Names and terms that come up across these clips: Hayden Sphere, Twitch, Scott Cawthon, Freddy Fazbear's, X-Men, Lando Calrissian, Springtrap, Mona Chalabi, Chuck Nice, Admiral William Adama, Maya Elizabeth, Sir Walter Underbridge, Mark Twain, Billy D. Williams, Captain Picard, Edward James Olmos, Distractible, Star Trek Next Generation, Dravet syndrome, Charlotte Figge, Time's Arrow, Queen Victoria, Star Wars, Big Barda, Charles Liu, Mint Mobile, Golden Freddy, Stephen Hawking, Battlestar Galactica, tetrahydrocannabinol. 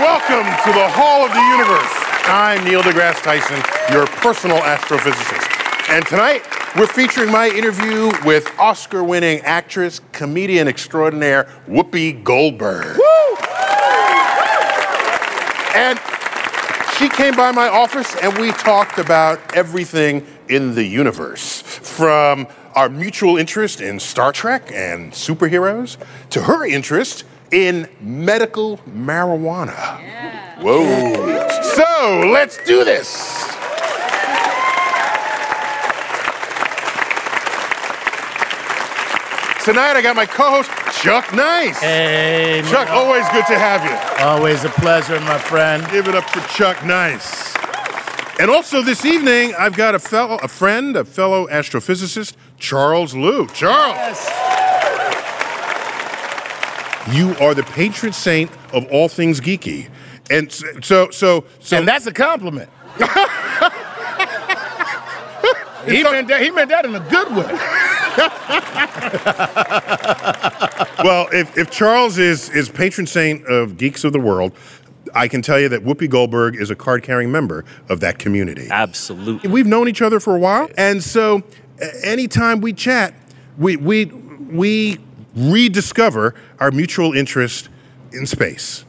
Welcome to the Hall of the Universe. I'm Neil deGrasse Tyson, your personal astrophysicist. And tonight, we're featuring my interview with Oscar-winning actress, comedian extraordinaire, Whoopi Goldberg. Woo! And she came by my office and we talked about everything in the universe, from our mutual interest in Star Trek and superheroes to her interest in medical marijuana. Yeah. Whoa. So let's do this. Tonight I got my co-host, Chuck Nice. Hey. Chuck, always good to have you. Always a pleasure, my friend. Give it up for Chuck Nice. And also this evening, I've got a fellow astrophysicist, Charles Liu. Charles. Yes. You are the patron saint of all things geeky. And so and that's a compliment. he meant that in a good way. Well, if Charles is patron saint of geeks of the world, I can tell you that Whoopi Goldberg is a card-carrying member of that community. Absolutely. We've known each other for a while, and so anytime we chat, we rediscover our mutual interest in space.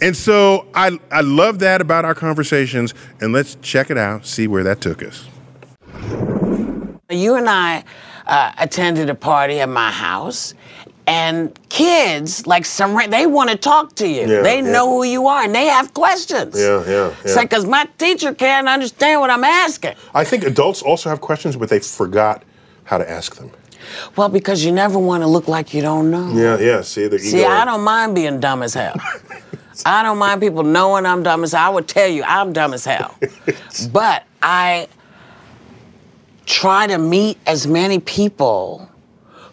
And so I love that about our conversations, and let's check it out, see where that took us. You and I attended a party at my house, and kids, like they want to talk to you. Yeah, they know who you are, and they have questions. Yeah. It's like, because my teacher can't understand what I'm asking. I think adults also have questions, but they forgot how to ask them. Well, because you never want to look like you don't know. Yeah, see, the ego. See, I don't mind being dumb as hell. I don't mind people knowing I'm dumb as hell. I would tell you I'm dumb as hell. But I try to meet as many people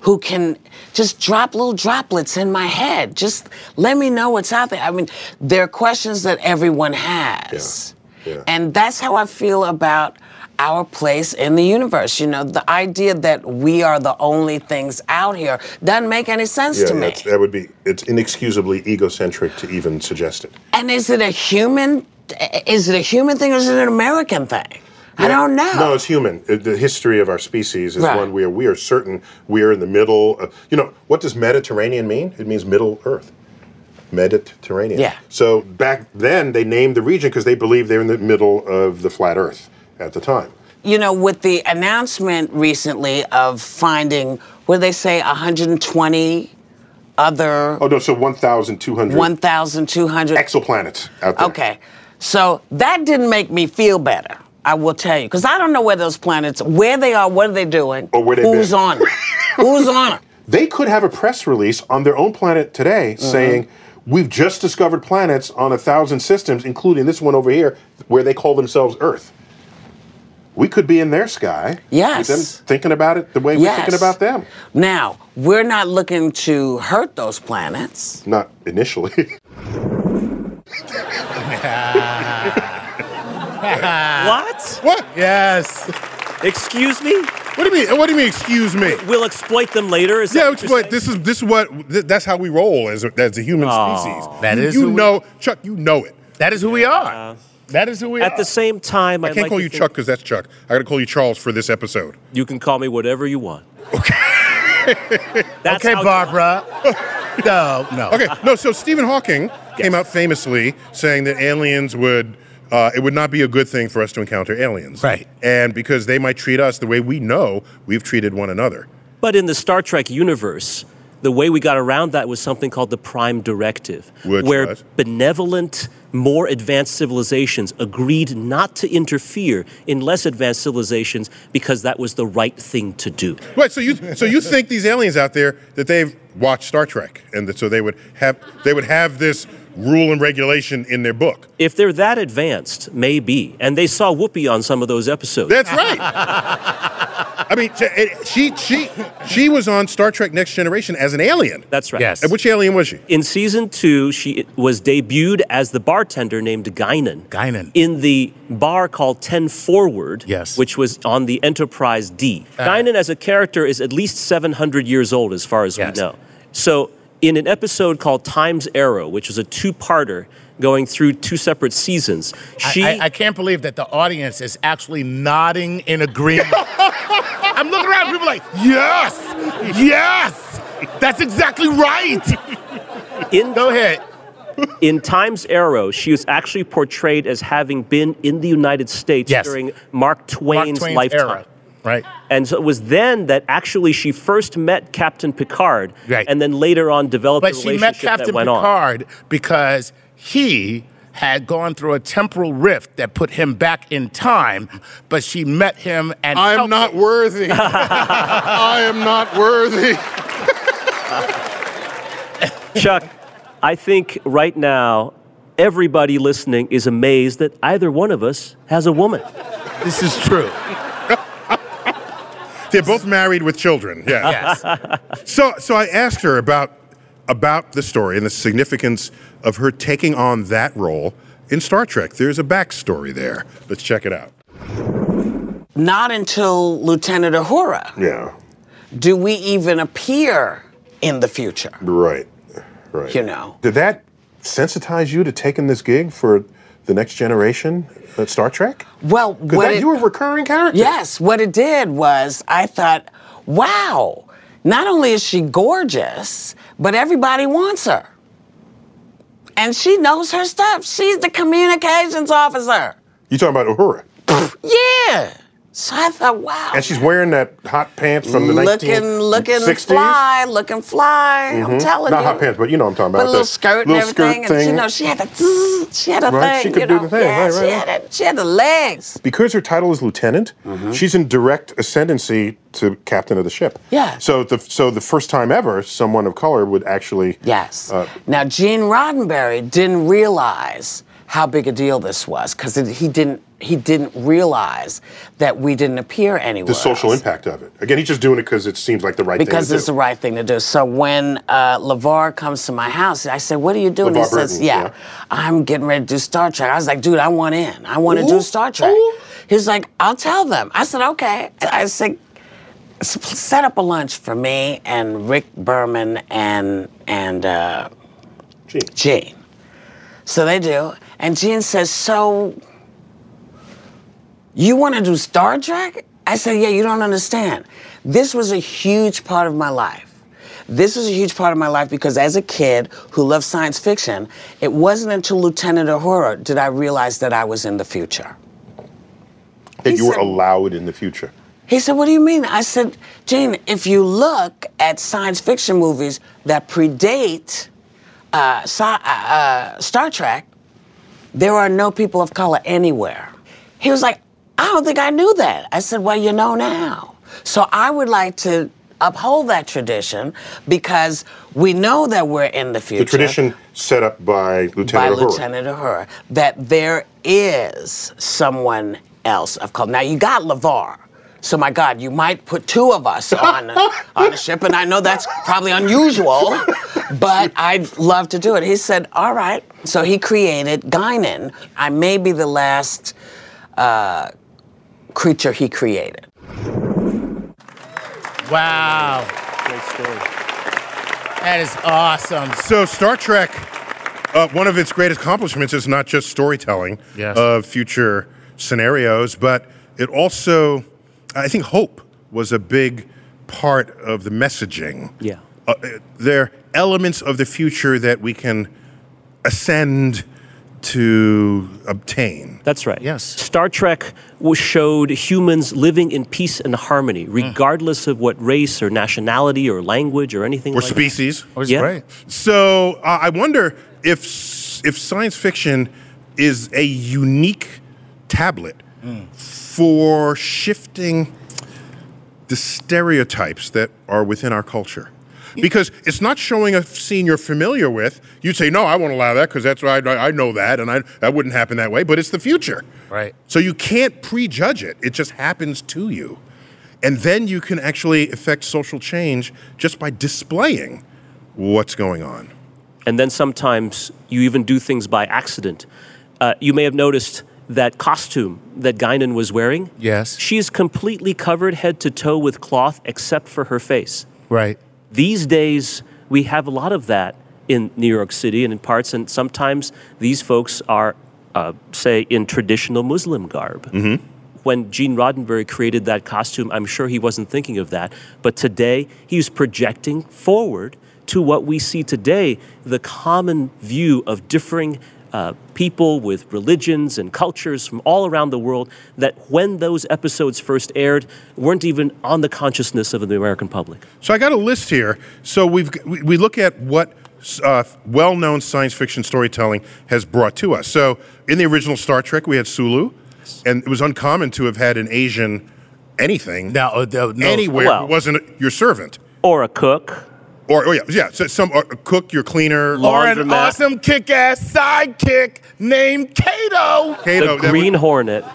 who can just drop little droplets in my head. Just let me know what's out there. I mean, there are questions that everyone has. Yeah. And that's how I feel about our place in the universe. You know, the idea that we are the only things out here doesn't make any sense to me. It's inexcusably egocentric to even suggest it. And is it a human thing or is it an American thing? Yeah. I don't know. No, it's human. The history of our species is one where we are certain we are in the middle of, you know, what does Mediterranean mean? It means Middle Earth. Mediterranean. Yeah. So back then they named the region because they believed they were in the middle of the flat Earth at the time. You know, with the announcement recently of finding, what did they say, 120 other... Oh, no, so 1,200. 1,200. Exoplanets out there. Okay. So that didn't make me feel better, I will tell you, because I don't know where those planets, where they are, what are they doing, or where they've been. Who's on them? Who's on them? They could have a press release on their own planet today saying, we've just discovered planets on 1,000 systems, including this one over here, where they call themselves Earth. we could be in their sky. Yes. With them thinking about it the way we're thinking about them. Now, we're not looking to hurt those planets. Not initially. What? What? Yes. Excuse me? What do you mean? What do you mean? Excuse me. We'll exploit them later. Is that what this is what that's how we roll as a human species. That is, Chuck. You know it. That is who we are. That is who we are. At the same time, I can't call you Chuck because that's Chuck. I got to call you Charles for this episode. You can call me whatever you want. Okay. Okay, Barbara. No, no. Okay, no. So Stephen Hawking came out famously saying that aliens would. It would not be a good thing for us to encounter aliens. Right. And because they might treat us the way we know we've treated one another. But in the Star Trek universe, the way we got around that was something called the Prime Directive, where benevolent, more advanced civilizations agreed not to interfere in less advanced civilizations because that was the right thing to do. Right, so you think these aliens out there, that they've watched Star Trek, and that, so they would have this rule and regulation in their book. If they're that advanced, maybe. And they saw Whoopi on some of those episodes. That's right. I mean, she was on Star Trek Next Generation as an alien. That's right. Yes. And which alien was she? In season 2, she was debuted as the bartender named Guinan. Guinan. In the bar called 10 Forward, which was on the Enterprise D. Guinan as a character is at least 700 years old as far as we know. So in an episode called Time's Arrow, which was a two-parter going through two separate seasons, she... I can't believe that the audience is actually nodding in agreement. I'm looking around, people are like, yes! Yes! That's exactly right! Go ahead. In Time's Arrow, she was actually portrayed as having been in the United States during Mark Twain's lifetime. Era. Right. And so it was then that actually she first met Captain Picard, and then later on developed a relationship that went on. But she met Captain Picard because he had gone through a temporal rift that put him back in time, but she met him and I am not worthy. I am not worthy. Chuck, I think right now everybody listening is amazed that either one of us has a woman. This is true. They're both married with children. Yeah. Yes. So I asked her about the story and the significance of her taking on that role in Star Trek. There's a backstory there. Let's check it out. Not until Lieutenant Uhura do we even appear in the future. Right. Right. You know. Did that sensitize you to taking this gig for The Next Generation, Star Trek? Well, you were a recurring character. Yes, what it did was I thought, wow, not only is she gorgeous, but everybody wants her. And she knows her stuff. She's the communications officer. You talking about Uhura? Yeah. So I thought, wow. And she's wearing that hot pants from the 1960s. Looking fly. Mm-hmm. I'm telling you. Not hot pants, but you know what I'm talking about. But a little skirt and everything. And you know, she had a thing. She could do the thing. She had the legs. Because her title is lieutenant, she's in direct ascendancy to captain of the ship. Yeah. So the first time ever, someone of color would actually... Yes. Now, Gene Roddenberry didn't realize how big a deal this was, because he didn't realize that we didn't appear anywhere. The social impact of it. Again, he's just doing it because it seems like the right thing to do. Because it's the right thing to do. So when LeVar comes to my house, I said, what are you doing? He says, I'm getting ready to do Star Trek. I was like, dude, I want in. I want to do Star Trek. He's like, I'll tell them. I said, okay. I said, set up a lunch for me and Rick Berman and Gene. So they do. And Gene says, so... you want to do Star Trek? I said, yeah, you don't understand. This was a huge part of my life. This was a huge part of my life because as a kid who loved science fiction, it wasn't until Lieutenant Uhura did I realize that I was in the future. That you were allowed in the future. He said, what do you mean? I said, Gene, if you look at science fiction movies that predate Star Trek, there are no people of color anywhere. He was like, I don't think I knew that. I said, well, you know now. So I would like to uphold that tradition because we know that we're in the future. The tradition set up by Lieutenant Uhura. That there is someone else. I've called. Now you got LeVar. So my God, you might put two of us on the ship, and I know that's probably unusual, but I'd love to do it. He said, all right. So he created Guinan. I may be the last creature he created. Wow. Great story. That is awesome. So Star Trek, one of its great accomplishments is not just storytelling yes. of future scenarios, but it also... I think hope was a big part of the messaging. Yeah. There are elements of the future that we can ascend to obtain. That's right. Yes. Star Trek showed humans living in peace and harmony, regardless of what race or nationality or language or anything or like species. That. Or species. Yeah. Right. So I wonder if science fiction is a unique tablet for shifting the stereotypes that are within our culture. Because it's not showing a scene you're familiar with. You'd say, no, I won't allow that because that's I know that, and that wouldn't happen that way, but it's the future. Right. So you can't prejudge it. It just happens to you. And then you can actually affect social change just by displaying what's going on. And then sometimes you even do things by accident. You may have noticed that costume that Guinan was wearing, yes, she is completely covered head to toe with cloth except for her face. Right. These days, we have a lot of that in New York City and in parts, and sometimes these folks are, say, in traditional Muslim garb. Mm-hmm. When Gene Roddenberry created that costume, I'm sure he wasn't thinking of that, but today he's projecting forward to what we see today, the common view of differing people with religions and cultures from all around the world that when those episodes first aired weren't even on the consciousness of the American public. So I got a list here. So we look at what well-known science fiction storytelling has brought to us. So in the original Star Trek, we had Sulu, and it was uncommon to have had an Asian anything anywhere who wasn't your servant. Or a cook. Or, so cook, your cleaner. Or an awesome kick-ass sidekick named Kato. Kato. The Green Hornet,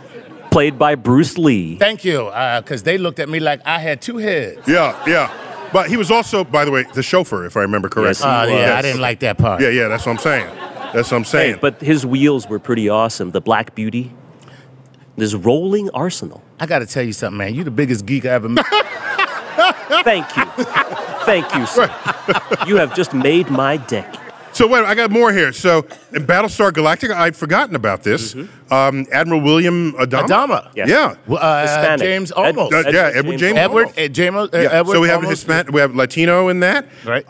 played by Bruce Lee. Thank you, because they looked at me like I had two heads. Yeah, yeah. But he was also, by the way, the chauffeur, if I remember correctly. Yes, I didn't like that part. Yeah, yeah, that's what I'm saying. That's what I'm saying. Hey, but his wheels were pretty awesome. The Black Beauty. This rolling arsenal. I got to tell you something, man. You're the biggest geek I ever met. Thank you. Thank you, sir. Right. You have just made my day. So wait, I got more here. So in Battlestar Galactica, I'd forgotten about this. Mm-hmm. Admiral William Adama. Adama. Yes. Yeah. Hispanic. James Olmos. Edward James Olmos. So we have Hispanic, we have Latino in that. Right.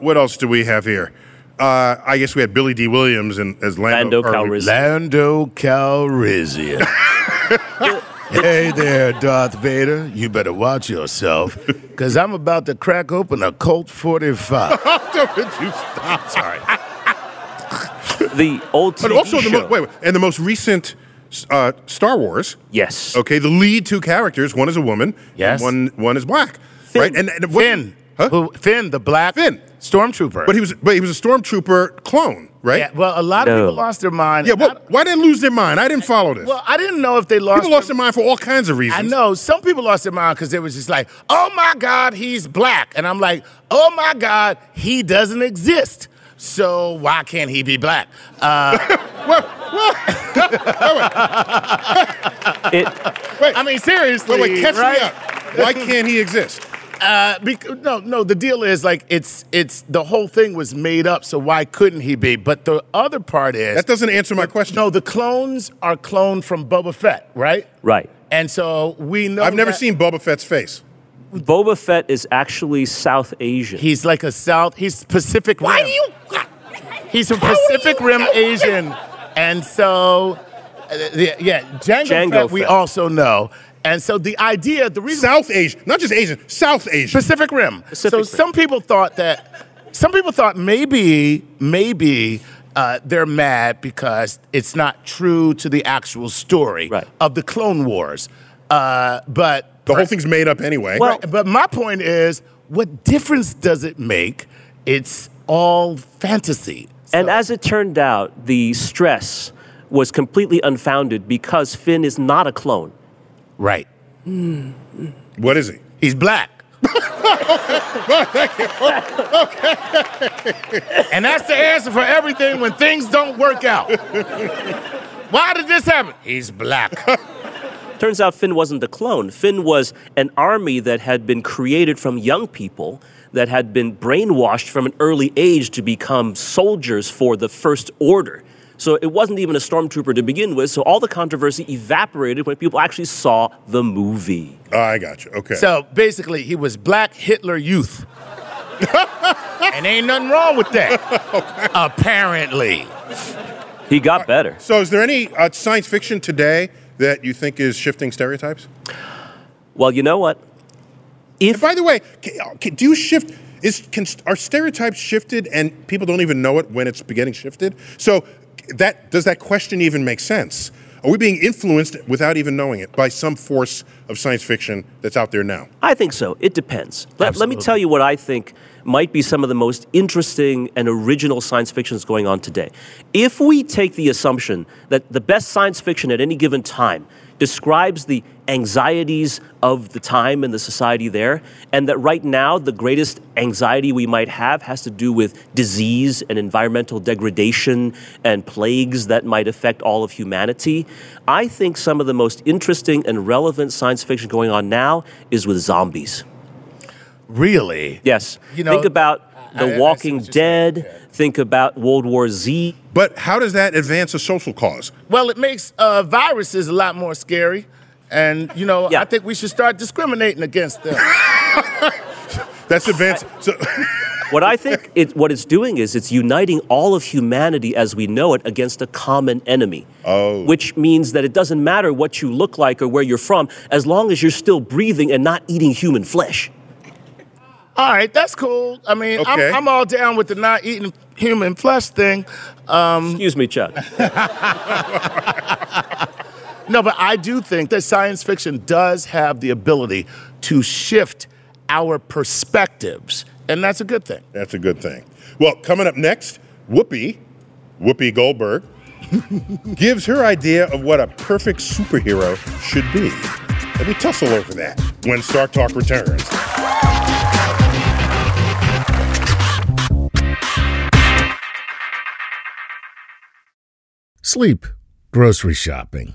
What else do we have here? I guess we had Billy D. Williams as Lando Calrissian. Lando Calrissian. Hey there, Darth Vader. You better watch yourself, because I'm about to crack open a Colt 45. Don't you stop. Sorry. The old TV show. And the most recent Star Wars. Yes. Okay, the lead two characters, one is a woman, yes, and one is black. Finn. Right? And Finn. Huh? Finn, the black stormtrooper. But he was a stormtrooper clone, right? Yeah, well, a lot of people lost their mind. Yeah, well, why did they lose their mind? I didn't follow this. Well, I didn't know if they lost... People lost their mind for all kinds of reasons. I know. Some people lost their mind because they was just like, oh, my God, he's black. And I'm like, oh, my God, he doesn't exist. So why can't he be black? I mean, seriously, catch me up. Why can't he exist? No, the deal is, like, it's the whole thing was made up, so why couldn't he be? But the other part is... That doesn't answer my question. No, the clones are cloned from Boba Fett, right? Right. And so we know I've never seen Boba Fett's face. Boba Fett is actually South Asian. He's like he's Pacific Rim. Why do you... He's a Pacific Rim Asian. And so, Jango Fett, we also know... And so the idea, the reason... South Asian, not just Asian, South Asian. Pacific Rim. Some people thought that... Some people thought maybe they're mad because it's not true to the actual story of the Clone Wars. But... The whole thing's made up anyway. Well, but my point is, what difference does it make? It's all fantasy. So. And as it turned out, the stress was completely unfounded because Finn is not a clone. Right. What is he? He's black. Okay. And that's the answer for everything when things don't work out. Why did this happen? He's black. Turns out Finn wasn't a clone. Finn was an army that had been created from young people that had been brainwashed from an early age to become soldiers for the First Order. So it wasn't even a stormtrooper to begin with, so all the controversy evaporated when people actually saw the movie. Oh, I got you, okay. So basically, he was black Hitler youth. And ain't nothing wrong with that, okay. Apparently. He got better. So is there any science fiction today that you think is shifting stereotypes? Well, you know what? If, by the way, do you shift... Are stereotypes shifted and people don't even know it when it's getting shifted? So does that question even make sense? Are we being influenced without even knowing it by some force of science fiction that's out there now? I think so. It depends. Let me tell you what I think might be some of the most interesting and original science fiction that's going on today. If we take the assumption that the best science fiction at any given time describes the anxieties of the time and the society there, and that right now the greatest anxiety we might have has to do with disease and environmental degradation and plagues that might affect all of humanity. I think some of the most interesting and relevant science fiction going on now is with zombies. Really? Yes. You know, think about The Walking Dead. Yeah. Think about World War Z. But how does that advance a social cause? Well, it makes viruses a lot more scary. And, you know, yeah. I think we should start discriminating against them. That's advanced. What I think what it's doing is it's uniting all of humanity as we know it against a common enemy. Oh. Which means that it doesn't matter what you look like or where you're from, as long as you're still breathing and not eating human flesh. All right, that's cool. I mean, okay. I'm all down with the not eating human flesh thing. Excuse me, Chuck. No, but I do think that science fiction does have the ability to shift our perspectives, and that's a good thing. That's a good thing. Well, coming up next, Whoopi Goldberg, gives her idea of what a perfect superhero should be. And we tussle over that when Star Talk returns. Sleep, grocery shopping,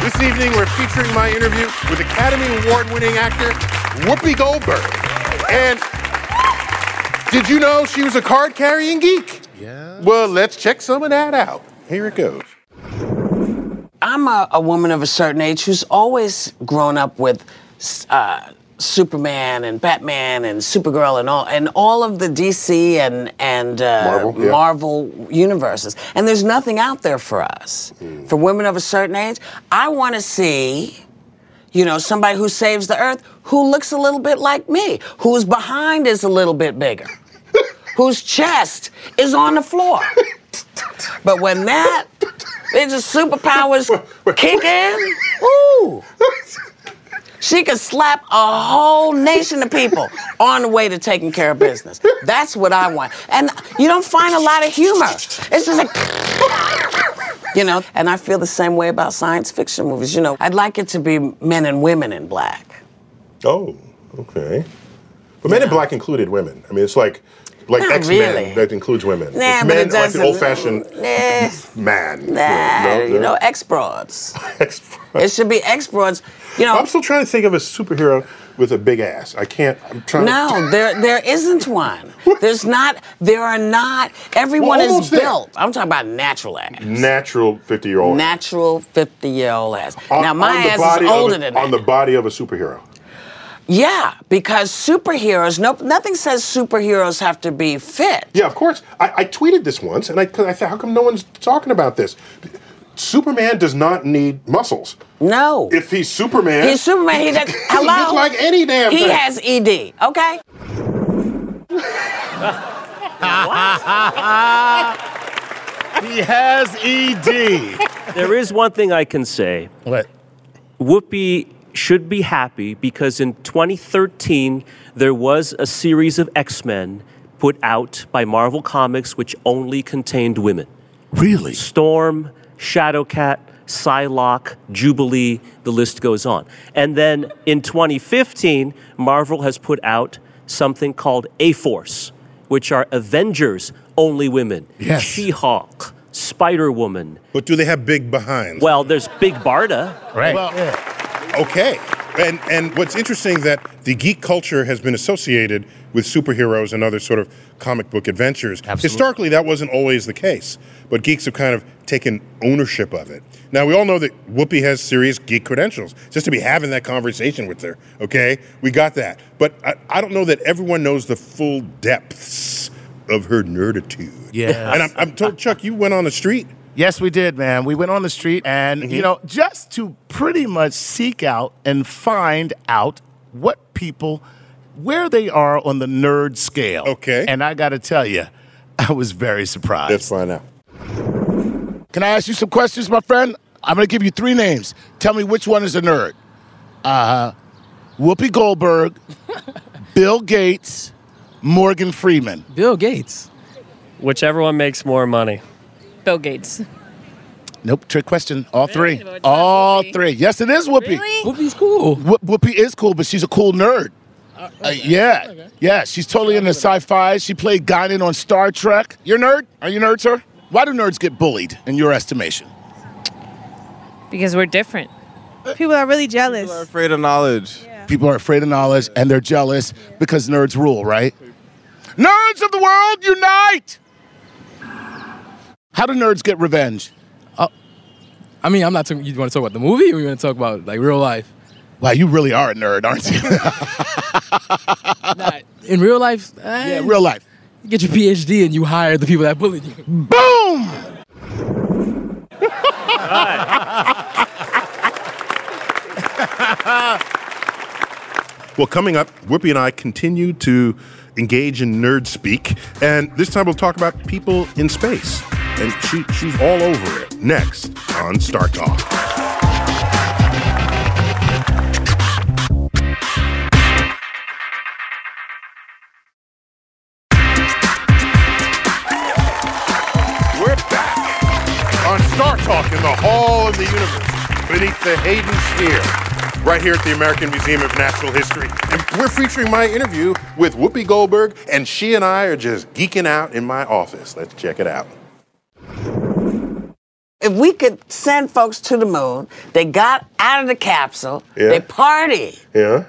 This evening, we're featuring my interview with Academy Award-winning actor Whoopi Goldberg. And did you know she was a card-carrying geek? Yeah. Well, let's check some of that out. Here it goes. I'm a woman of a certain age who's always grown up with Superman and Batman and Supergirl and all of the DC and Marvel Marvel universes. And there's nothing out there for us. Mm. For women of a certain age, I want to see, you know, somebody who saves the earth, who looks a little bit like me, whose behind is a little bit bigger, whose chest is on the floor. But when that, it's just superpowers kick in, ooh. She could slap a whole nation of people on the way to taking care of business. That's what I want. And you don't find a lot of humor. It's just like, you know, and I feel the same way about science fiction movies. You know, I'd like it to be men and women in black. Oh, okay. But men in black included women. I mean, it's like not X-Men really. That includes women. Nah, it's men like the old-fashioned man. Nah, you know, ex-broads. It should be ex-broads. You know, I'm still trying to think of a superhero with a big ass. I can't. I'm trying. No, there isn't one. There's not. There are not. Everyone is built. I'm talking about natural ass. Natural 50-year-old. Natural 50-year-old ass. Now my ass is older than that. On the body of a superhero. Yeah, because superheroes, nothing says superheroes have to be fit. Yeah, of course. I tweeted this once, and I thought, how come no one's talking about this? Superman does not need muscles. No. If he's Superman. He's Superman. He doesn't look like any damn thing. He has ED, okay? He has ED. There is one thing I can say. What? Whoopi should be happy because in 2013, there was a series of X-Men put out by Marvel Comics which only contained women. Really? Storm, Shadowcat, Psylocke, Jubilee, the list goes on. And then in 2015, Marvel has put out something called A-Force, which are Avengers, only women. Yes. She-Hulk, Spider-Woman. But do they have big behinds? Well, there's Big Barda. Right. Well, yeah. Okay, and what's interesting that the geek culture has been associated with superheroes and other sort of comic book adventures. Absolutely. Historically, that wasn't always the case, but geeks have kind of taken ownership of it. Now, we all know that Whoopi has serious geek credentials, just to be having that conversation with her, okay? We got that. But I don't know that everyone knows the full depths of her nerditude. Yeah. And I'm told, Chuck, you went on the street. Yes, we did, man. We went on the street and, you know, just to pretty much seek out and find out what people, where they are on the nerd scale. Okay. And I got to tell you, I was very surprised. Let's find out. Can I ask you some questions, my friend? I'm going to give you 3 names. Tell me which one is a nerd. Whoopi Goldberg, Bill Gates, Morgan Freeman. Bill Gates. Whichever one makes more money. Bill Gates. Nope, trick question. All 3. All 3. Yes, it is Whoopi. Really? Whoopi's cool. Whoopi is cool, but she's a cool nerd. Okay. Yeah. Okay. Yeah, she's totally into sci-fi. She played Guinan on Star Trek. You're a nerd? Are you a nerd, sir? Why do nerds get bullied, in your estimation? Because we're different. People are really jealous. People are afraid of knowledge. Yeah. People are afraid of knowledge, and they're jealous because nerds rule, right? Nerds of the world, unite! How do nerds get revenge? I mean, I'm not talking. You want to talk about the movie, or you want to talk about like real life? Wow, you really are a nerd, aren't you? In real life, yeah, real life. You get your PhD and you hire the people that bullied you. Boom! right. Well, coming up, Whoopi and I continue to engage in nerd speak, and this time we'll talk about people in space. And she's all over it. Next on Star Talk. We're back on Star Talk in the Hall of the Universe, beneath the Hayden Sphere, right here at the American Museum of Natural History. And we're featuring my interview with Whoopi Goldberg, and she and I are just geeking out in my office. Let's check it out. If we could send folks to the moon, they got out of the capsule, they partied. Yeah.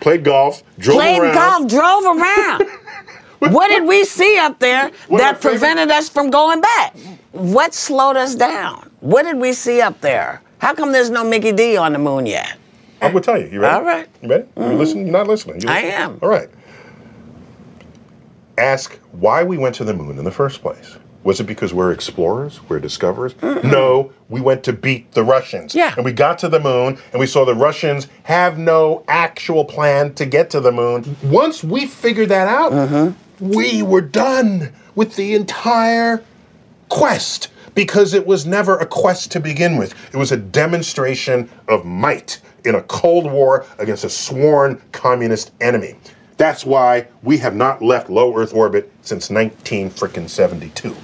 Played golf, drove around. What did we see up there that prevented us from going back? What slowed us down? What did we see up there? How come there's no Mickey D on the moon yet? I'm going to tell you. You ready? All right. You ready? Mm-hmm. You're not listening. I am. All right. Ask why we went to the moon in the first place. Was it because we're explorers? We're discoverers? Mm-mm. No, we went to beat the Russians. Yeah. And we got to the moon, and we saw the Russians have no actual plan to get to the moon. Once we figured that out, we were done with the entire quest, because it was never a quest to begin with. It was a demonstration of might in a cold war against a sworn communist enemy. That's why we have not left low Earth orbit since 1972.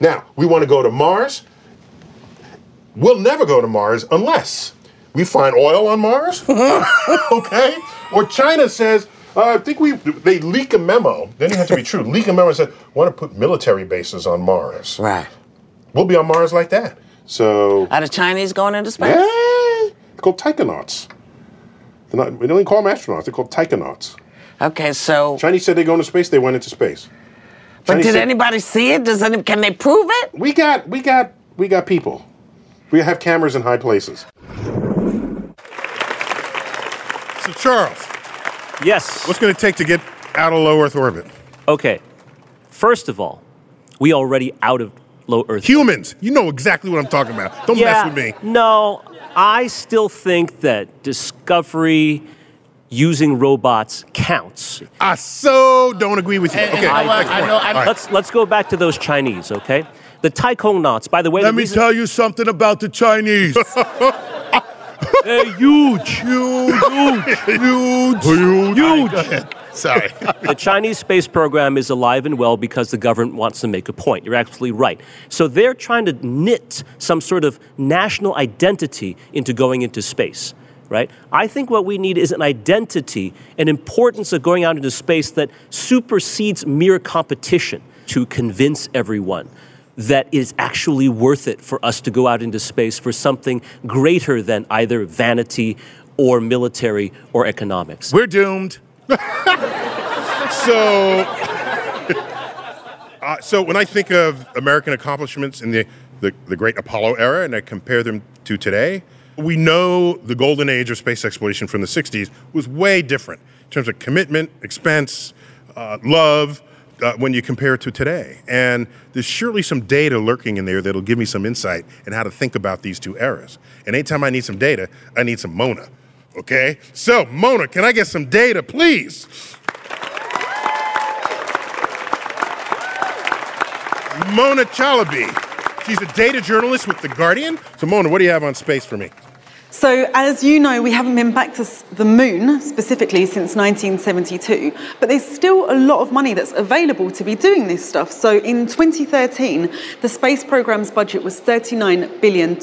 Now, we want to go to Mars. We'll never go to Mars unless we find oil on Mars, okay? Or China says, I think they leak a memo. Then it has to be true. Leak a memo and says, want to put military bases on Mars. Right. We'll be on Mars like that. So. Are the Chinese going into space? Yeah. They're called taikonauts. They don't even call them astronauts. They're called taikonauts. Okay, so... Chinese said they go into space. They went into space. But did anybody see it? Can they prove it? We got people. We have cameras in high places. So, Charles. Yes? What's going to take to get out of low Earth orbit? Okay. First of all, we already out of low Earth Humans! Orbit. You know exactly what I'm talking about. Don't mess with me. No... I still think that discovery using robots counts. I so don't agree with you. Okay, let's go back to those Chinese, okay? The taikonauts, by the way. Let me tell you something about the Chinese. They're huge. Sorry. The Chinese space program is alive and well because the government wants to make a point. You're absolutely right. So they're trying to knit some sort of national identity into going into space, right? I think what we need is an identity, an importance of going out into space that supersedes mere competition to convince everyone that it is actually worth it for us to go out into space for something greater than either vanity or military or economics. We're doomed. So when I think of American accomplishments in the great Apollo era, and I compare them to today, we know the golden age of space exploration from the 60s was way different in terms of commitment, expense, love, when you compare it to today. And there's surely some data lurking in there that'll give me some insight in how to think about these two eras. And anytime I need some data, I need some Mona. Okay, so Mona, can I get some data, please? Mona Chalabi, she's a data journalist with The Guardian. So Mona, what do you have on space for me? So as you know, we haven't been back to the moon specifically since 1972, but there's still a lot of money that's available to be doing this stuff. So in 2013, the space program's budget was $39 billion.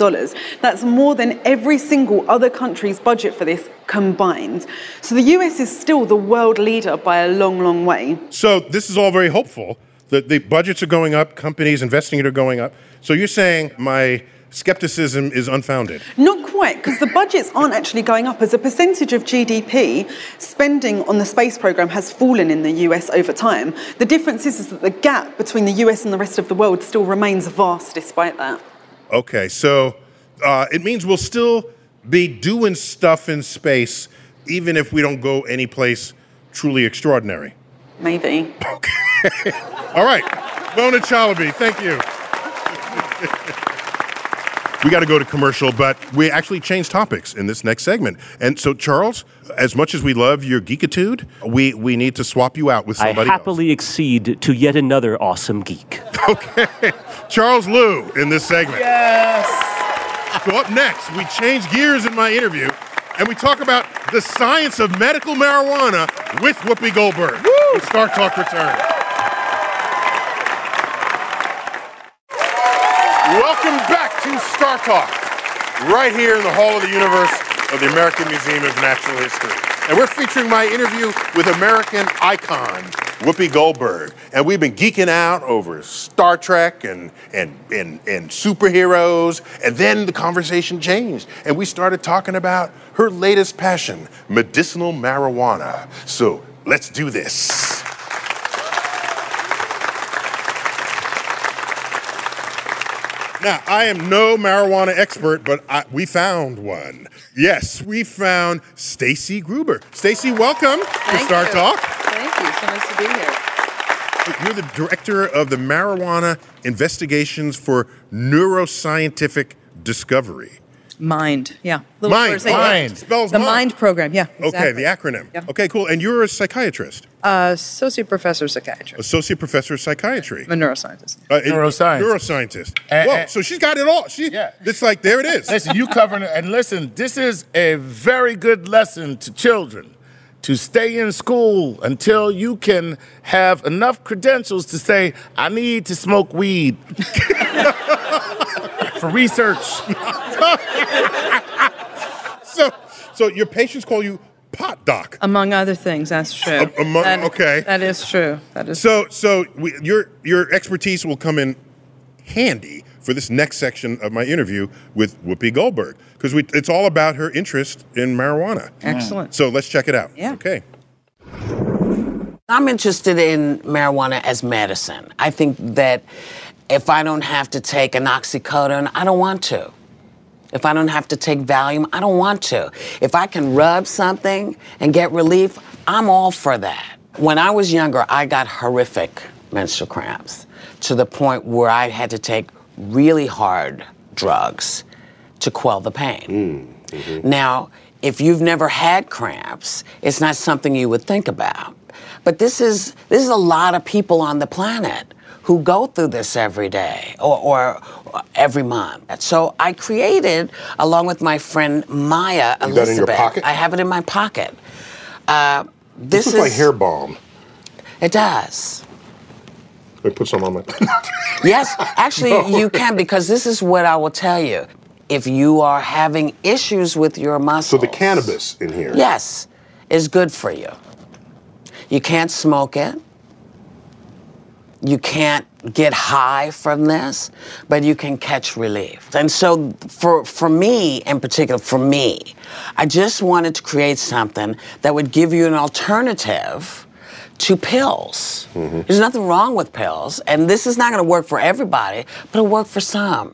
That's more than every single other country's budget for this combined. So the US is still the world leader by a long, long way. So this is all very hopeful. The budgets are going up, companies investing in it are going up. So you're saying my skepticism is unfounded? Not quite, because the budgets aren't actually going up. As a percentage of GDP, spending on the space program has fallen in the US over time. The difference is that the gap between the US and the rest of the world still remains vast despite that. Okay, so it means we'll still be doing stuff in space even if we don't go anyplace truly extraordinary. Maybe. Okay. All right. Mona Chalabi, thank you. We got to go to commercial, but we actually change topics in this next segment. And so, Charles, as much as we love your geekitude, we need to swap you out with somebody else. I happily accede to yet another awesome geek. Okay. Charles Liu in this segment. Yes. So up next, we change gears in my interview, and we talk about the science of medical marijuana with Whoopi Goldberg. Woo! Star Talk returns. Welcome back to Star Talk, right here in the Hall of the Universe of the American Museum of Natural History. And we're featuring my interview with American icon, Whoopi Goldberg. And we've been geeking out over Star Trek and superheroes. And then the conversation changed, and we started talking about her latest passion, medicinal marijuana. So let's do this. Now, I am no marijuana expert, but we found one. Yes, we found Stacey Gruber. Stacey, welcome to Star Talk. Thank you. So nice to be here. You're the director of the Marijuana Investigations for Neuroscientific Discovery. MIND, yeah. MIND. Spells the MIND program, yeah. Exactly. Okay, the acronym. Yeah. Okay, cool. And you're a psychiatrist. Associate professor of psychiatry. Associate professor of psychiatry. I'm a neuroscientist. Neuroscientist. Whoa, so she's got it all. It's like, there it is. Listen, you covering it. And listen, this is a very good lesson to children to stay in school until you can have enough credentials to say, I need to smoke weed. For research. So your patients call you pot doc. Among other things, that's true. That is true. That is true. Your expertise will come in handy for this next section of my interview with Whoopi Goldberg, because it's all about her interest in marijuana. Excellent. So let's check it out. Yeah. Okay. I'm interested in marijuana as medicine. I think that if I don't have to take an oxycodone, I don't want to. If I don't have to take Valium, I don't want to. If I can rub something and get relief, I'm all for that. When I was younger, I got horrific menstrual cramps to the point where I had to take really hard drugs to quell the pain. Mm-hmm. Now, if you've never had cramps, it's not something you would think about. But this is a lot of people on the planet who go through this every day or every month. So I created, along with my friend Maya Elizabeth. You got it in your pocket? I have it in my pocket. This is like hair balm. It does. Let me put some on my... Yes, actually you can, because this is what I will tell you. If you are having issues with your muscles... So the cannabis in here... Yes, is good for you. You can't smoke it. You can't get high from this, but you can catch relief. And so for me, in particular, I just wanted to create something that would give you an alternative to pills. Mm-hmm. There's nothing wrong with pills, and this is not gonna work for everybody, but it'll work for some.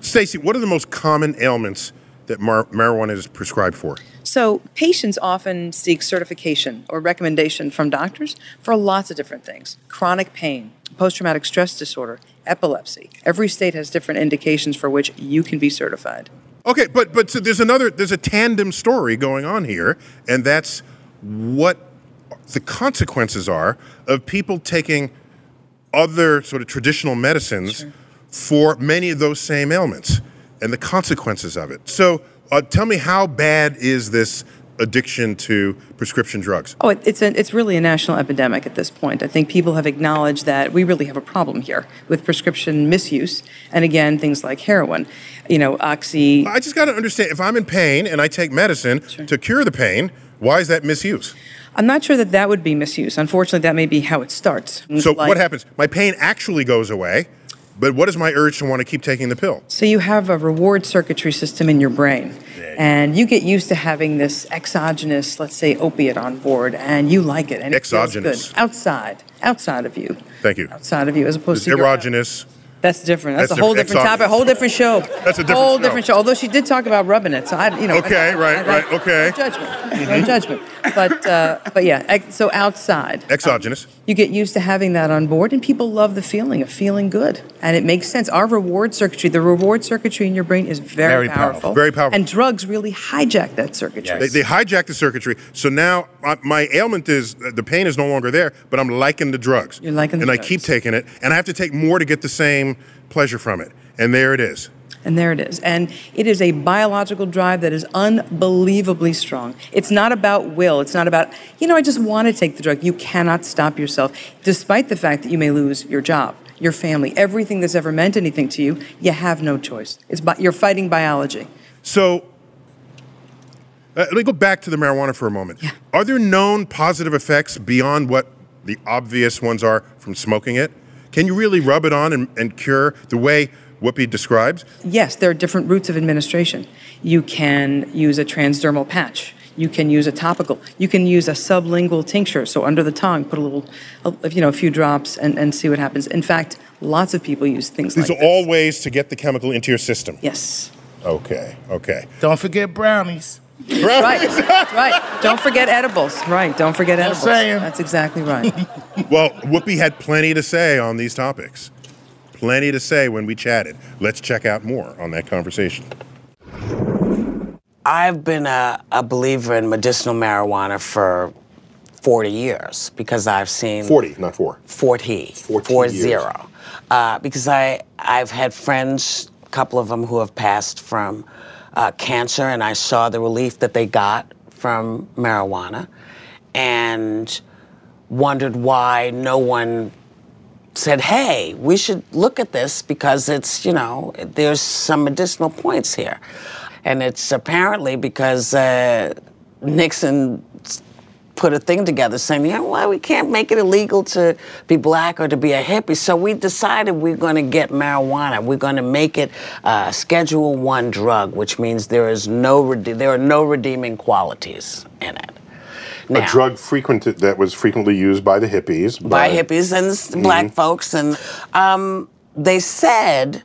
Stacey, what are the most common ailments that marijuana is prescribed for? So patients often seek certification or recommendation from doctors for lots of different things. Chronic pain, post-traumatic stress disorder, epilepsy. Every state has different indications for which you can be certified. Okay, but so there's a tandem story going on here, and that's what the consequences are of people taking other sort of traditional medicines for many of those same ailments and the consequences of it. So tell me, how bad is this addiction to prescription drugs? Oh, it's really a national epidemic at this point. I think people have acknowledged that we really have a problem here with prescription misuse, and again, things like heroin, oxy. I just got to understand, if I'm in pain and I take medicine to cure the pain, why is that misuse? I'm not sure that would be misuse. Unfortunately, that may be how it starts. So what happens? My pain actually goes away. But what is my urge to want to keep taking the pill? So you have a reward circuitry system in your brain, and you get used to having this exogenous, let's say, opiate on board, and you like it, and it feels good. Outside of you. Thank you. Outside of you, as opposed to erogenous. That's different. That's a whole different topic, a whole different show. That's a different show. Although she did talk about rubbing it, so I, you know. Okay, no judgment. No judgment. But yeah, so outside. Exogenous. You get used to having that on board, and people love the feeling of feeling good. And it makes sense. Our reward circuitry, the reward circuitry in your brain is very, very powerful. Very powerful. And drugs really hijack that circuitry. Yes. They hijack the circuitry. So now my ailment is the pain is no longer there, but I'm liking the drugs. You're liking the drugs. And I keep taking it, and I have to take more to get the same pleasure from it. And there it is. And there it is. And it is a biological drive that is unbelievably strong. It's not about will. It's not about, you know, I just want to take the drug. You cannot stop yourself, despite the fact that you may lose your job, your family, everything that's ever meant anything to you. You have no choice. It's you're fighting biology. So let me go back to the marijuana for a moment. Yeah. Are there known positive effects beyond what the obvious ones are from smoking it? Can you really rub it on and cure the way Whoopi describes? Yes, there are different routes of administration. You can use a transdermal patch. You can use a topical. You can use a sublingual tincture, so under the tongue, put a little, you know, a few drops and see what happens. In fact, lots of people use things like this. These are all ways to get the chemical into your system. Yes. Okay, okay. Don't forget brownies. Brownies. Right, right. Don't forget edibles. Right, don't forget edibles. That's exactly right. Well, Whoopi had plenty to say on these topics. Plenty to say when we chatted. Let's check out more on that conversation. I've been a believer in medicinal marijuana for 40 years because I've seen... 40, not four. 40. 40. Because I've had friends, a couple of them, who have passed from cancer, and I saw the relief that they got from marijuana and wondered why no one said, hey, we should look at this because it's, you know, there's some medicinal points here. And it's apparently because Nixon put a thing together saying, yeah, well, we can't make it illegal to be black or to be a hippie. So we decided we're going to get marijuana. We're going to make it a Schedule I drug, which means there are no redeeming qualities in it. Now, a drug that was frequently used by the hippies. By hippies and black folks. And they said,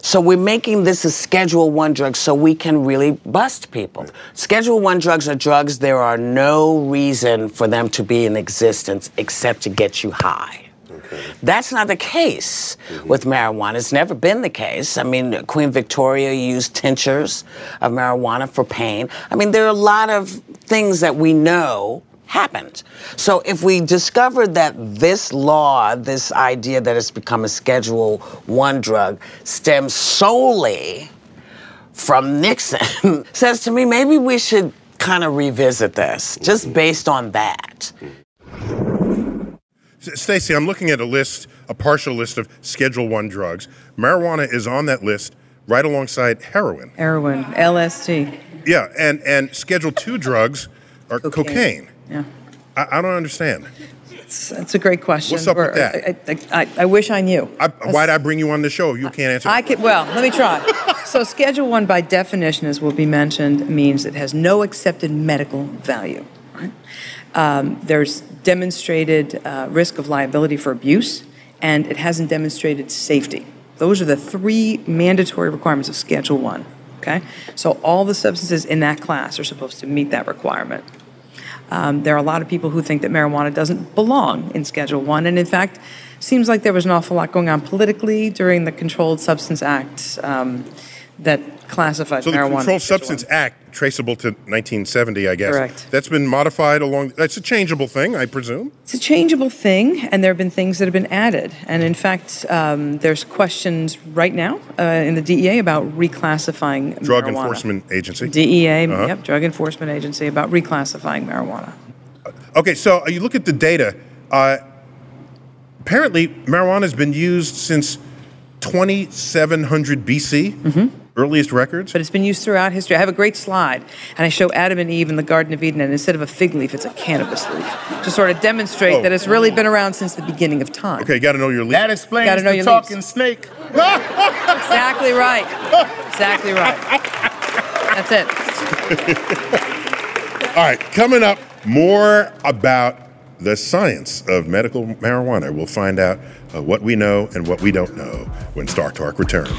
so we're making this a Schedule I drug so we can really bust people. Right. Schedule I drugs are drugs there are no reason for them to be in existence except to get you high. Okay. That's not the case with marijuana. It's never been the case. I mean, Queen Victoria used tinctures of marijuana for pain. I mean, there are a lot of things that we know happened. So if we discovered that this law, this idea that it's become a Schedule I drug, stems solely from Nixon, says to me, maybe we should kind of revisit this, just based on that. Stacey, I'm looking at a list, a partial list of Schedule I drugs. Marijuana is on that list right alongside heroin. Heroin, LSD. Yeah, and Schedule II drugs are cocaine. Yeah. I don't understand. That's a great question. What's up with that? I wish I knew. Why'd I bring you on the show if you can't answer that? Well, let me try. So Schedule I, by definition, as will be mentioned, means it has no accepted medical value. Right? There's demonstrated risk of liability for abuse, and it hasn't demonstrated safety. Those are the three mandatory requirements of Schedule I, okay? So all the substances in that class are supposed to meet that requirement. There are a lot of people who think that marijuana doesn't belong in Schedule I, and in fact, seems like there was an awful lot going on politically during the Controlled Substance Act that classified marijuana. So the Controlled Substance Act, traceable to 1970, I guess. Correct. That's been modified along, that's a changeable thing, I presume? It's a changeable thing, and there have been things that have been added. And in fact, there's questions right now in the DEA about reclassifying marijuana. Drug Enforcement Agency. DEA, yep, Drug Enforcement Agency, about reclassifying marijuana. Okay, so you look at the data. Apparently, marijuana's been used since 2700 BC. Mm-hmm. Earliest records. But it's been used throughout history. I have a great slide, and I show Adam and Eve in the Garden of Eden, and instead of a fig leaf, it's a cannabis leaf, to sort of demonstrate that it's really been around since the beginning of time. Okay, you gotta know your leaf. That explains the talking snake. Exactly right. Exactly right. That's it. All right, coming up, more about the science of medical marijuana. We'll find out what we know and what we don't know when Star Talk returns.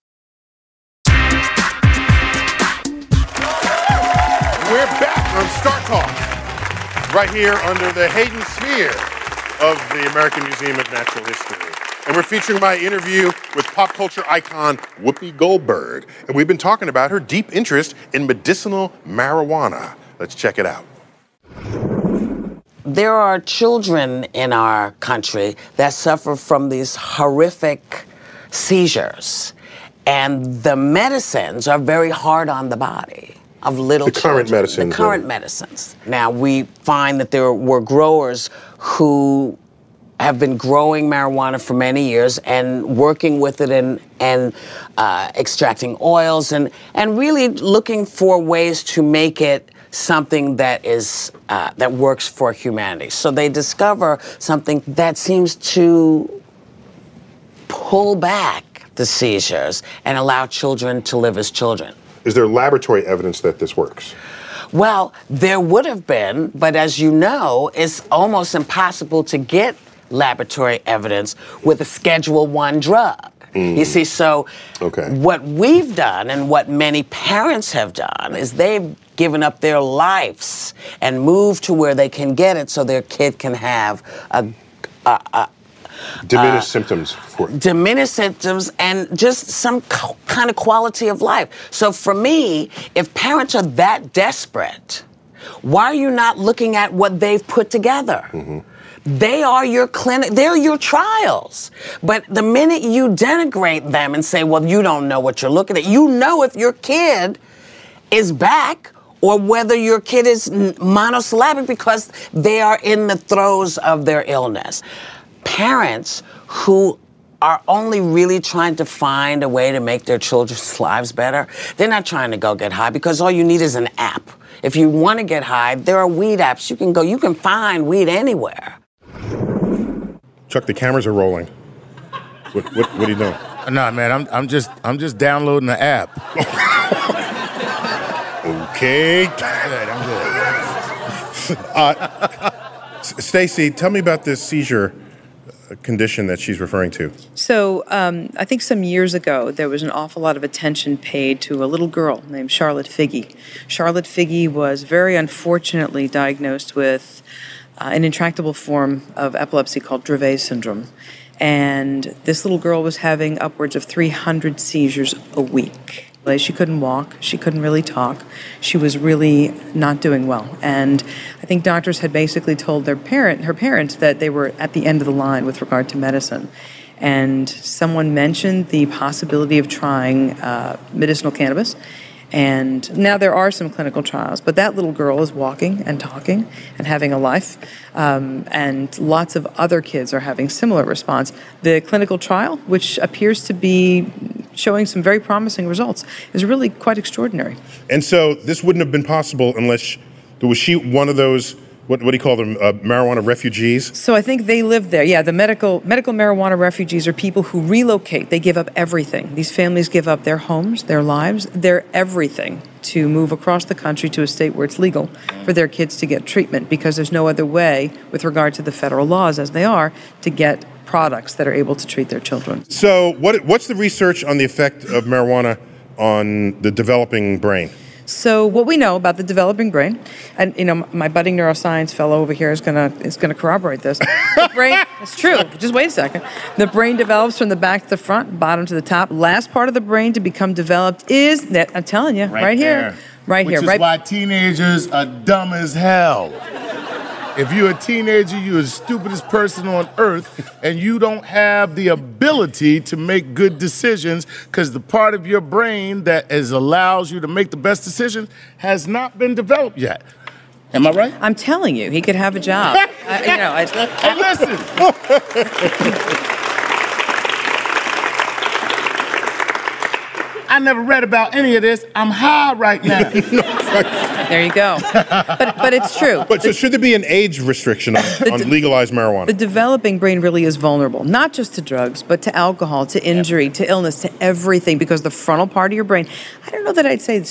From Star Talk, right here under the Hayden Sphere of the American Museum of Natural History. And we're featuring my interview with pop culture icon Whoopi Goldberg. And we've been talking about her deep interest in medicinal marijuana. Let's check it out. There are children in our country that suffer from these horrific seizures. And the medicines are very hard on the body. Of little the children. Current medicines. The current medicines. Now, we find that there were growers who have been growing marijuana for many years and working with it and extracting oils and really looking for ways to make it something that is that works for humanity. So they discover something that seems to pull back the seizures and allow children to live as children. Is there laboratory evidence that this works? Well, there would have been, but as you know, it's almost impossible to get laboratory evidence with a Schedule I drug. Mm. You see, so what we've done and what many parents have done is they've given up their lives and moved to where they can get it so their kid can have a diminished symptoms. Diminished symptoms and just some kind of quality of life. So for me, if parents are that desperate, why are you not looking at what they've put together? Mm-hmm. They are your clinic. They're your trials. But the minute you denigrate them and say, well, you don't know what you're looking at, you know if your kid is back or whether your kid is monosyllabic because they are in the throes of their illness. Parents who are only really trying to find a way to make their children's lives better, they're not trying to go get high because all you need is an app. If you want to get high, there are weed apps. You can find weed anywhere. Chuck, the cameras are rolling. What are you doing? Nah, man, I'm just downloading the app. Okay. Good, I'm good. Stacey, tell me about this seizure condition that she's referring to. So I think some years ago, there was an awful lot of attention paid to a little girl named Charlotte Figge. Charlotte Figge was very unfortunately diagnosed with an intractable form of epilepsy called Dravet syndrome. And this little girl was having upwards of 300 seizures a week. She couldn't walk. She couldn't really talk. She was really not doing well. And I think doctors had basically told her parents that they were at the end of the line with regard to medicine. And someone mentioned the possibility of trying medicinal cannabis. And now there are some clinical trials, but that little girl is walking and talking and having a life, and lots of other kids are having similar response. The clinical trial, which appears to be showing some very promising results, is really quite extraordinary. And so this wouldn't have been possible unless she was one of those, what do you call them, marijuana refugees? So I think they live there. Yeah, the medical marijuana refugees are people who relocate. They give up everything. These families give up their homes, their lives, their everything to move across the country to a state where it's legal for their kids to get treatment, because there's no other way, with regard to the federal laws as they are, to get products that are able to treat their children. So what's the research on the effect of marijuana on the developing brain? So what we know about the developing brain, and you know, my budding neuroscience fellow over here is gonna corroborate this. The brain, it's true. Just wait a second. The brain develops from the back to the front, bottom to the top. Last part of the brain to become developed is that, I'm telling you, right here. Which is why teenagers are dumb as hell. If you're a teenager, you're the stupidest person on earth, and you don't have the ability to make good decisions because the part of your brain that allows you to make the best decisions has not been developed yet. Am I right? I'm telling you, he could have a job. Listen. I never read about any of this. I'm high right now. There you go. But it's true. But so should there be an age restriction on legalized marijuana? The developing brain really is vulnerable, not just to drugs, but to alcohol, to injury, to illness, to everything, because the frontal part of your brain, I don't know that I'd say it's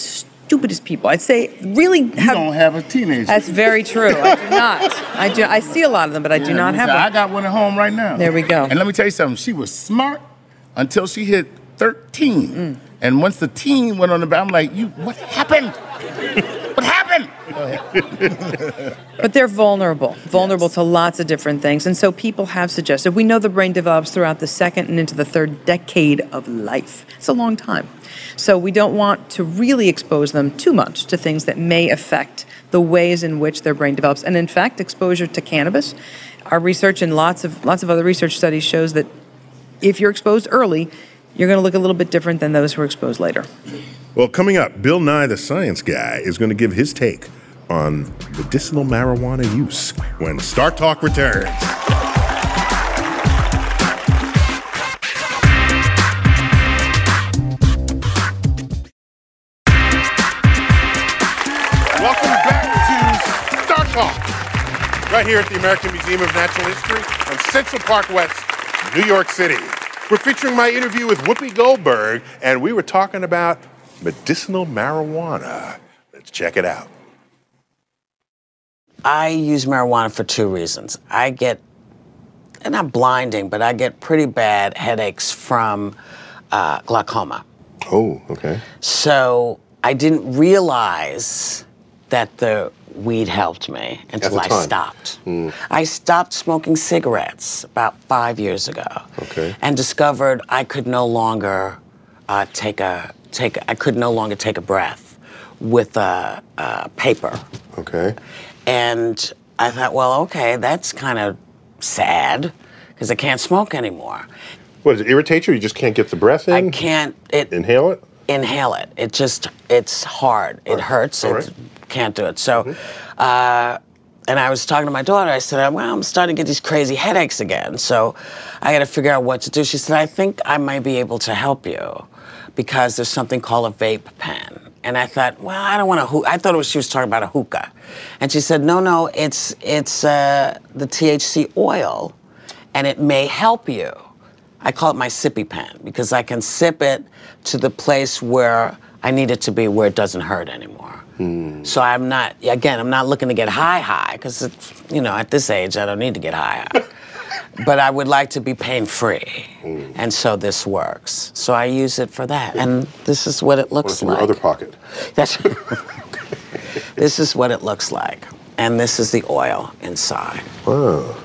stupidest people. I'd say really have... You don't have a teenager. That's very true. I do not. I see a lot of them, but I do not have one. I got one at home right now. There we go. And let me tell you something. She was smart until she hit 13. And once the teen went on the back, I'm like, what happened? What happened? But they're vulnerable to lots of different things. And so people have suggested, we know the brain develops throughout the second and into the third decade of life. It's a long time. So we don't want to really expose them too much to things that may affect the ways in which their brain develops. And in fact, exposure to cannabis, our research and lots of other research studies shows that if you're exposed early, you're going to look a little bit different than those who are exposed later. Well, coming up, Bill Nye, the science guy, is going to give his take on medicinal marijuana use when Star Talk returns. Welcome back to Star Talk, right here at the American Museum of Natural History on Central Park West, New York City. We're featuring my interview with Whoopi Goldberg, and we were talking about medicinal marijuana. Let's check it out. I use marijuana for two reasons. I get, and not blinding, but I get pretty bad headaches from glaucoma. Oh, okay. So I didn't realize that the weed helped me until I stopped. I stopped smoking cigarettes about 5 years ago, and discovered I could no longer take a breath with paper. And I thought, well, okay, that's kind of sad because I can't smoke anymore. What, does it irritate you? You just can't get the breath in? I can't. Inhale it? Inhale it. It just, it's hard. It hurts. Can't do it. So, and I was talking to my daughter. I said, well, I'm starting to get these crazy headaches again. So I got to figure out what to do. She said, I think I might be able to help you because there's something called a vape pen. And I thought, well, I don't want to. I thought she was talking about a hookah. And she said, no, it's the THC oil, and it may help you. I call it my sippy pen because I can sip it to the place where I need it to be, where it doesn't hurt anymore. So I'm not looking to get high, because, you know, at this age, I don't need to get high. But I would like to be pain-free, and so this works. So I use it for that, and this is what it looks like. Your other pocket. That's This is what it looks like, and this is the oil inside. Wow.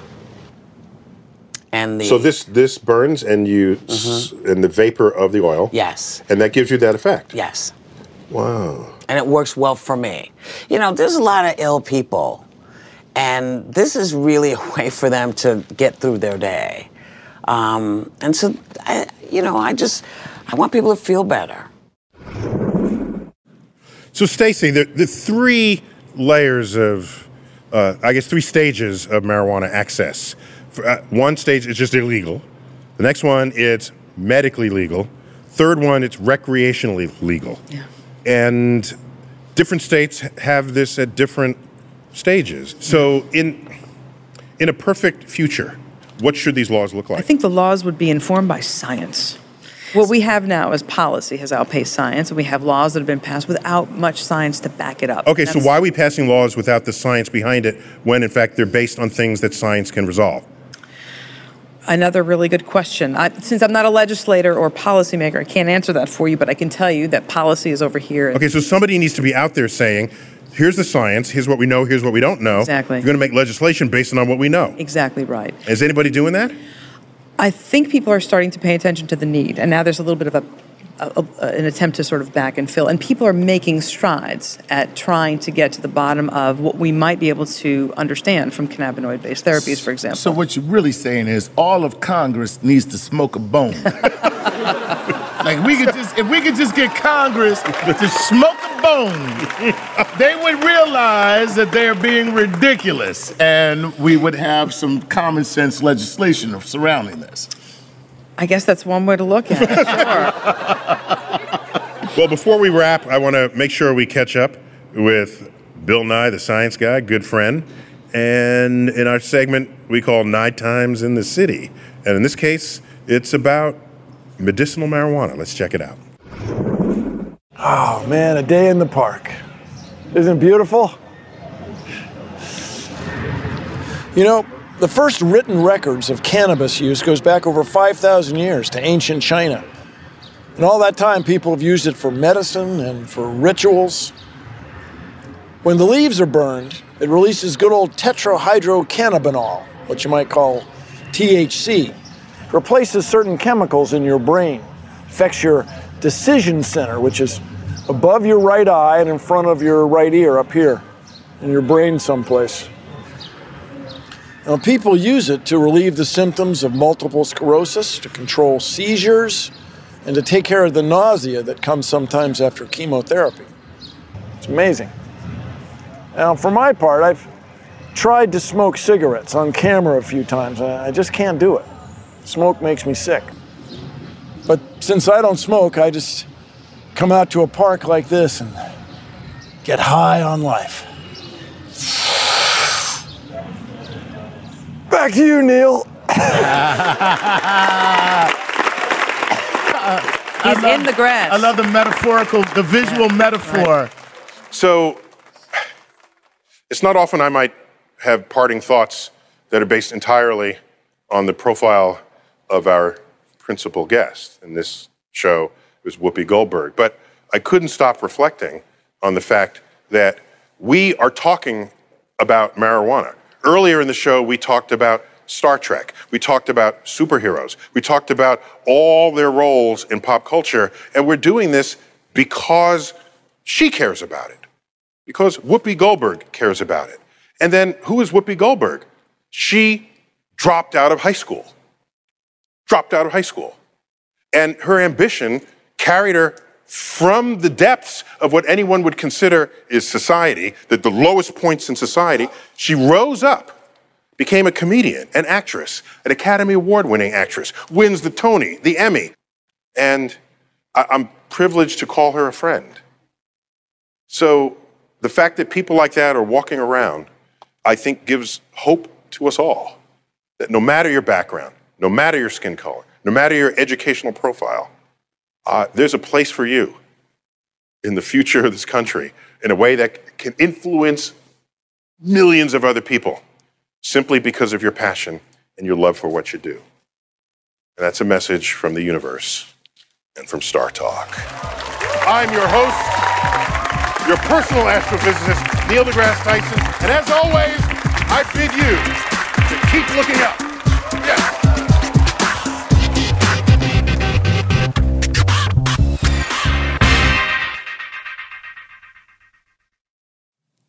And so this burns, and you and the vapor of the oil. Yes. And that gives you that effect. Yes. Wow. And it works well for me. You know, there's a lot of ill people, and this is really a way for them to get through their day. And so, I want people to feel better. So, Stacey, the three layers of, three stages of marijuana access. One stage is just illegal. The next one, it's medically legal. Third one, it's recreationally legal. Yeah. And different states have this at different stages. So in a perfect future, what should these laws look like? I think the laws would be informed by science. What we have now is policy has outpaced science, and we have laws that have been passed without much science to back it up. Okay, so why are we passing laws without the science behind it when, in fact, they're based on things that science can resolve? Another really good question. Since I'm not a legislator or policymaker, I can't answer that for you, but I can tell you that policy is over here. Okay, so somebody needs to be out there saying, here's the science, here's what we know, here's what we don't know. Exactly. You're going to make legislation based on what we know. Exactly right. Is anybody doing that? I think people are starting to pay attention to the need, and now there's a little bit of an attempt to sort of back and fill. And people are making strides at trying to get to the bottom of what we might be able to understand from cannabinoid-based therapies, for example. So what you're really saying is all of Congress needs to smoke a bone. Like if we could just get Congress to smoke a bone, they would realize that they're being ridiculous, and we would have some common sense legislation surrounding this. I guess that's one way to look at it, sure. Well, before we wrap, I want to make sure we catch up with Bill Nye, the science guy, good friend. And in our segment, we call Nye Times in the City. And in this case, it's about medicinal marijuana. Let's check it out. Oh, man, a day in the park. Isn't it beautiful? You know, the first written records of cannabis use goes back over 5,000 years to ancient China. And all that time, people have used it for medicine and for rituals. When the leaves are burned, it releases good old tetrahydrocannabinol, what you might call THC. It replaces certain chemicals in your brain. It affects your decision center, which is above your right eye and in front of your right ear up here, in your brain someplace. Now, people use it to relieve the symptoms of multiple sclerosis, to control seizures, and to take care of the nausea that comes sometimes after chemotherapy. It's amazing. Now, for my part, I've tried to smoke cigarettes on camera a few times, and I just can't do it. Smoke makes me sick. But since I don't smoke, I just come out to a park like this and get high on life. Back to you, Neil. He's in the grass. I love the metaphorical, the visual metaphor. Right. So, it's not often I might have parting thoughts that are based entirely on the profile of our principal guest. In this show, it was Whoopi Goldberg. But I couldn't stop reflecting on the fact that we are talking about marijuana. Earlier in the show, we talked about Star Trek. We talked about superheroes. We talked about all their roles in pop culture. And we're doing this because she cares about it, because Whoopi Goldberg cares about it. And then who is Whoopi Goldberg? She dropped out of high school. Dropped out of high school. And her ambition carried her from the depths of what anyone would consider is society, the lowest points in society. She rose up, became a comedian, an actress, an Academy Award-winning actress, wins the Tony, the Emmy. And I'm privileged to call her a friend. So the fact that people like that are walking around, I think, gives hope to us all, that no matter your background, no matter your skin color, no matter your educational profile, there's a place for you in the future of this country in a way that can influence millions of other people simply because of your passion and your love for what you do. And that's a message from the universe and from Star Talk. I'm your host, your personal astrophysicist, Neil deGrasse Tyson. And as always, I bid you to keep looking up. Yes.